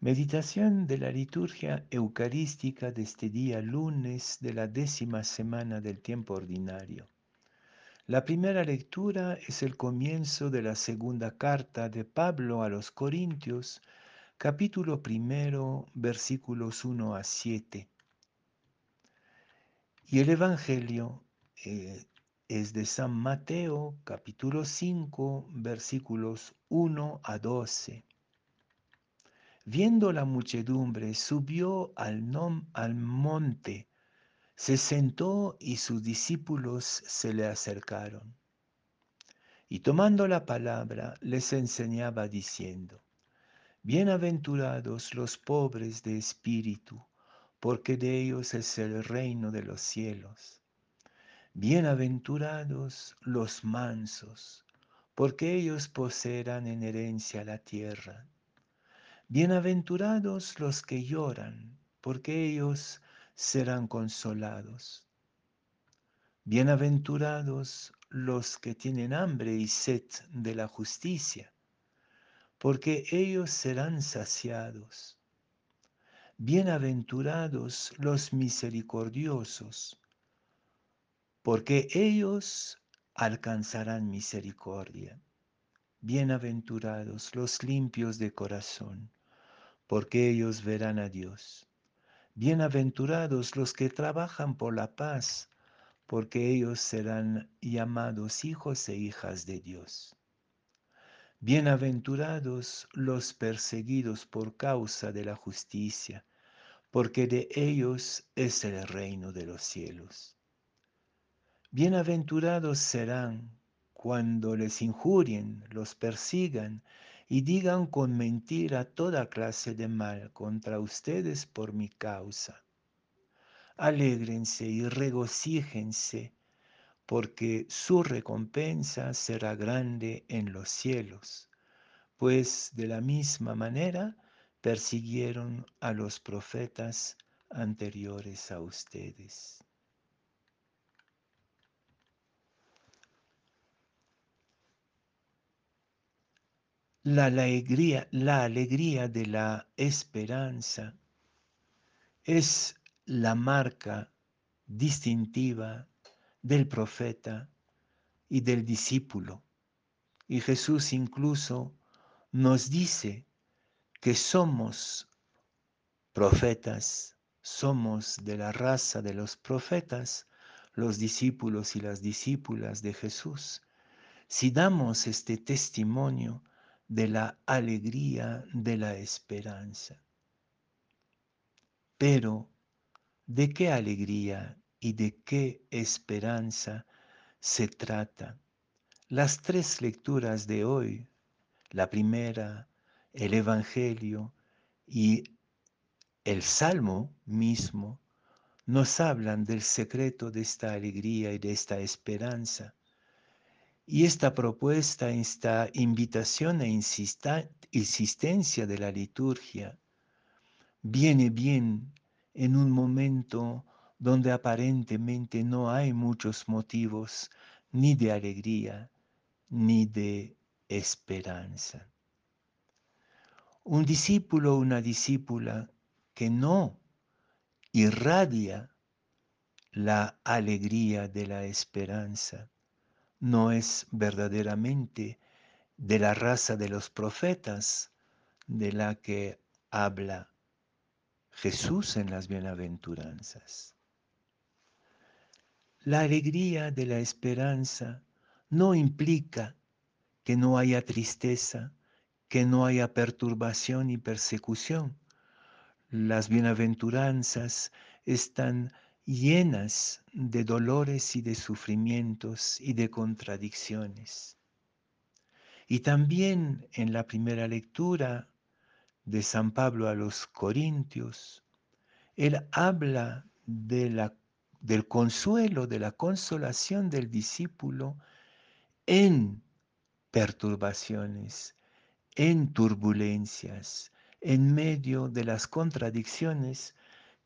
Meditación de la liturgia eucarística de este día lunes de la 10ª semana del tiempo ordinario. La primera lectura es el comienzo de la segunda carta de Pablo a los Corintios, capítulo 1, versículos 1-7. Y el Evangelio es de San Mateo, capítulo 5, versículos 1-12. Viendo la muchedumbre, subió al monte, se sentó y sus discípulos se le acercaron. Y tomando la palabra, les enseñaba diciendo, «Bienaventurados los pobres de espíritu, porque de ellos es el reino de los cielos. Bienaventurados los mansos, porque ellos poseerán en herencia la tierra». Bienaventurados los que lloran, porque ellos serán consolados. Bienaventurados los que tienen hambre y sed de la justicia, porque ellos serán saciados. Bienaventurados los misericordiosos, porque ellos alcanzarán misericordia. Bienaventurados los limpios de corazón, porque ellos verán a Dios. Bienaventurados los que trabajan por la paz, porque ellos serán llamados hijos e hijas de Dios. Bienaventurados los perseguidos por causa de la justicia, porque de ellos es el reino de los cielos. Bienaventurados serán cuando les injurien, los persigan, y digan con mentira toda clase de mal contra ustedes por mi causa. Alégrense y regocíjense, porque su recompensa será grande en los cielos, pues de la misma manera persiguieron a los profetas anteriores a ustedes. La alegría de la esperanza es la marca distintiva del profeta y del discípulo. Y Jesús incluso nos dice que somos profetas, somos de la raza de los profetas, los discípulos y las discípulas de Jesús. Si damos este testimonio de la alegría de la esperanza. Pero, ¿de qué alegría y de qué esperanza se trata? Las tres lecturas de hoy, la primera, el Evangelio y el Salmo mismo, nos hablan del secreto de esta alegría y de esta esperanza. Y esta propuesta, esta invitación e insistencia de la liturgia viene bien en un momento donde aparentemente no hay muchos motivos ni de alegría ni de esperanza. Un discípulo o una discípula que no irradia la alegría de la esperanza no es verdaderamente de la raza de los profetas de la que habla Jesús en las bienaventuranzas. La alegría de la esperanza no implica que no haya tristeza, que no haya perturbación y persecución. Las bienaventuranzas están llenas de dolores y de sufrimientos y de contradicciones. Y también en la primera lectura de San Pablo a los Corintios, él habla del consuelo, de la consolación del discípulo en perturbaciones, en turbulencias, en medio de las contradicciones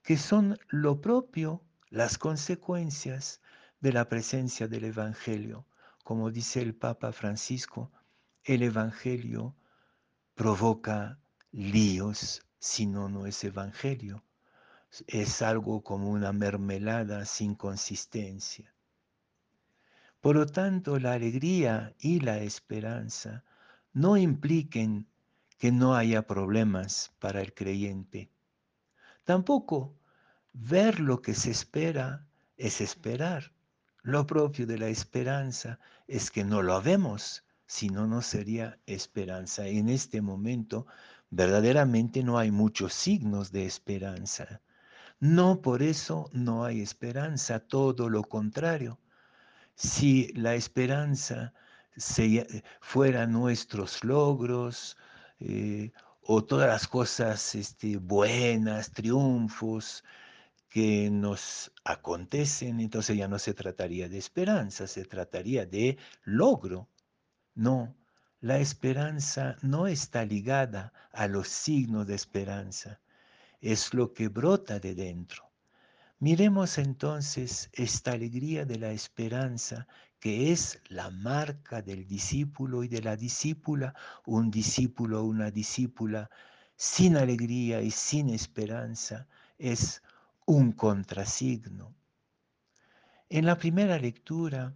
que son lo propio las consecuencias de la presencia del Evangelio. Como dice el Papa Francisco, el Evangelio provoca líos, si no, no es evangelio. Es algo como una mermelada sin consistencia. Por lo tanto, la alegría y la esperanza no impliquen que no haya problemas para el creyente. Tampoco ver lo que se espera es esperar. Lo propio de la esperanza es que no lo vemos, si no, no sería esperanza. En este momento, verdaderamente no hay muchos signos de esperanza. No por eso no hay esperanza, todo lo contrario. Si la esperanza fuera nuestros logros o todas las cosas buenas, triunfos que nos acontecen, entonces ya no se trataría de esperanza, se trataría de logro. No, la esperanza no está ligada a los signos de esperanza. Es lo que brota de dentro. Miremos entonces esta alegría de la esperanza, que es la marca del discípulo y de la discípula. Un discípulo o una discípula sin alegría y sin esperanza es un contrasigno. En la primera lectura,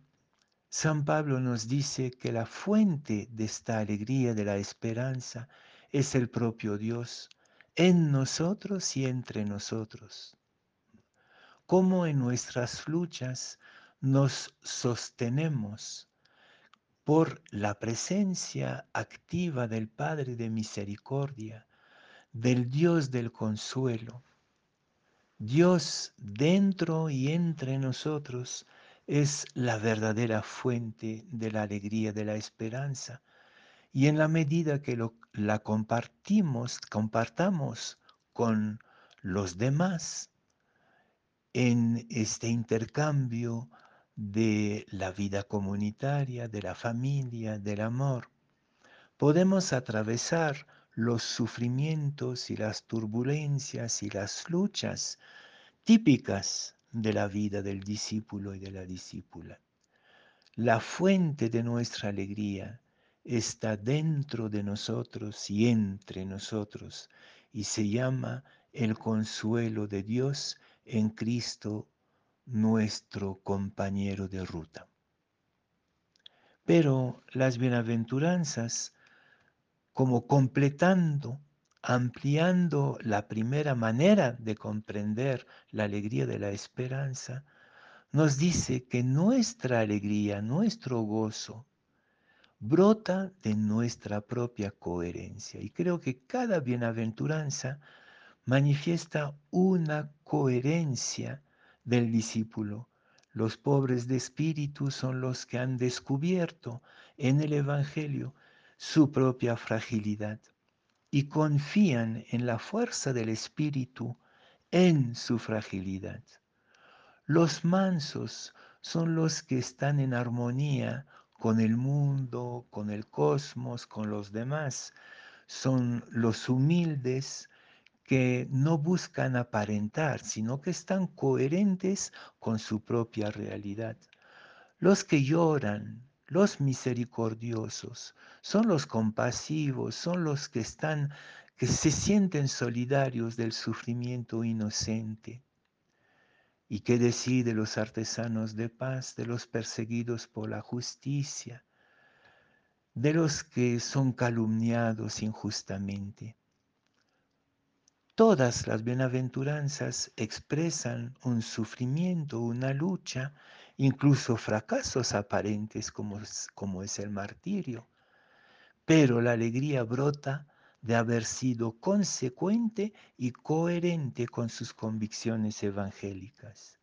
San Pablo nos dice que la fuente de esta alegría de la esperanza es el propio Dios, en nosotros y entre nosotros. Cómo en nuestras luchas nos sostenemos por la presencia activa del Padre de Misericordia, del Dios del Consuelo. Dios dentro y entre nosotros es la verdadera fuente de la alegría de la esperanza. Y en la medida que la compartamos con los demás en este intercambio de la vida comunitaria, de la familia, del amor, podemos atravesar los sufrimientos y las turbulencias y las luchas típicas de la vida del discípulo y de la discípula. La fuente de nuestra alegría está dentro de nosotros y entre nosotros, y se llama el consuelo de Dios en Cristo, nuestro compañero de ruta. Pero las bienaventuranzas, como completando, ampliando la primera manera de comprender la alegría de la esperanza, nos dice que nuestra alegría, nuestro gozo, brota de nuestra propia coherencia. Y creo que cada bienaventuranza manifiesta una coherencia del discípulo. Los pobres de espíritu son los que han descubierto en el Evangelio su propia fragilidad y confían en la fuerza del Espíritu en su fragilidad. Los mansos son los que están en armonía con el mundo, con el cosmos, con los demás. Son los humildes que no buscan aparentar, sino que están coherentes con su propia realidad. Los que lloran, los misericordiosos, son los compasivos, son los que se sienten solidarios del sufrimiento inocente. ¿Y qué decir de los artesanos de paz, de los perseguidos por la justicia, de los que son calumniados injustamente? Todas las bienaventuranzas expresan un sufrimiento, una lucha, incluso fracasos aparentes como es el martirio. Pero la alegría brota de haber sido consecuente y coherente con sus convicciones evangélicas.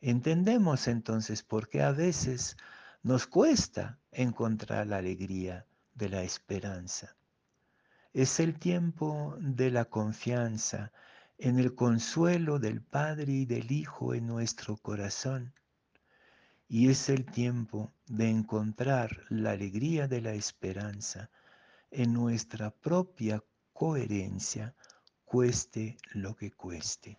Entendemos entonces por qué a veces nos cuesta encontrar la alegría de la esperanza. Es el tiempo de la confianza en el consuelo del Padre y del Hijo en nuestro corazón. Y es el tiempo de encontrar la alegría de la esperanza en nuestra propia coherencia, cueste lo que cueste.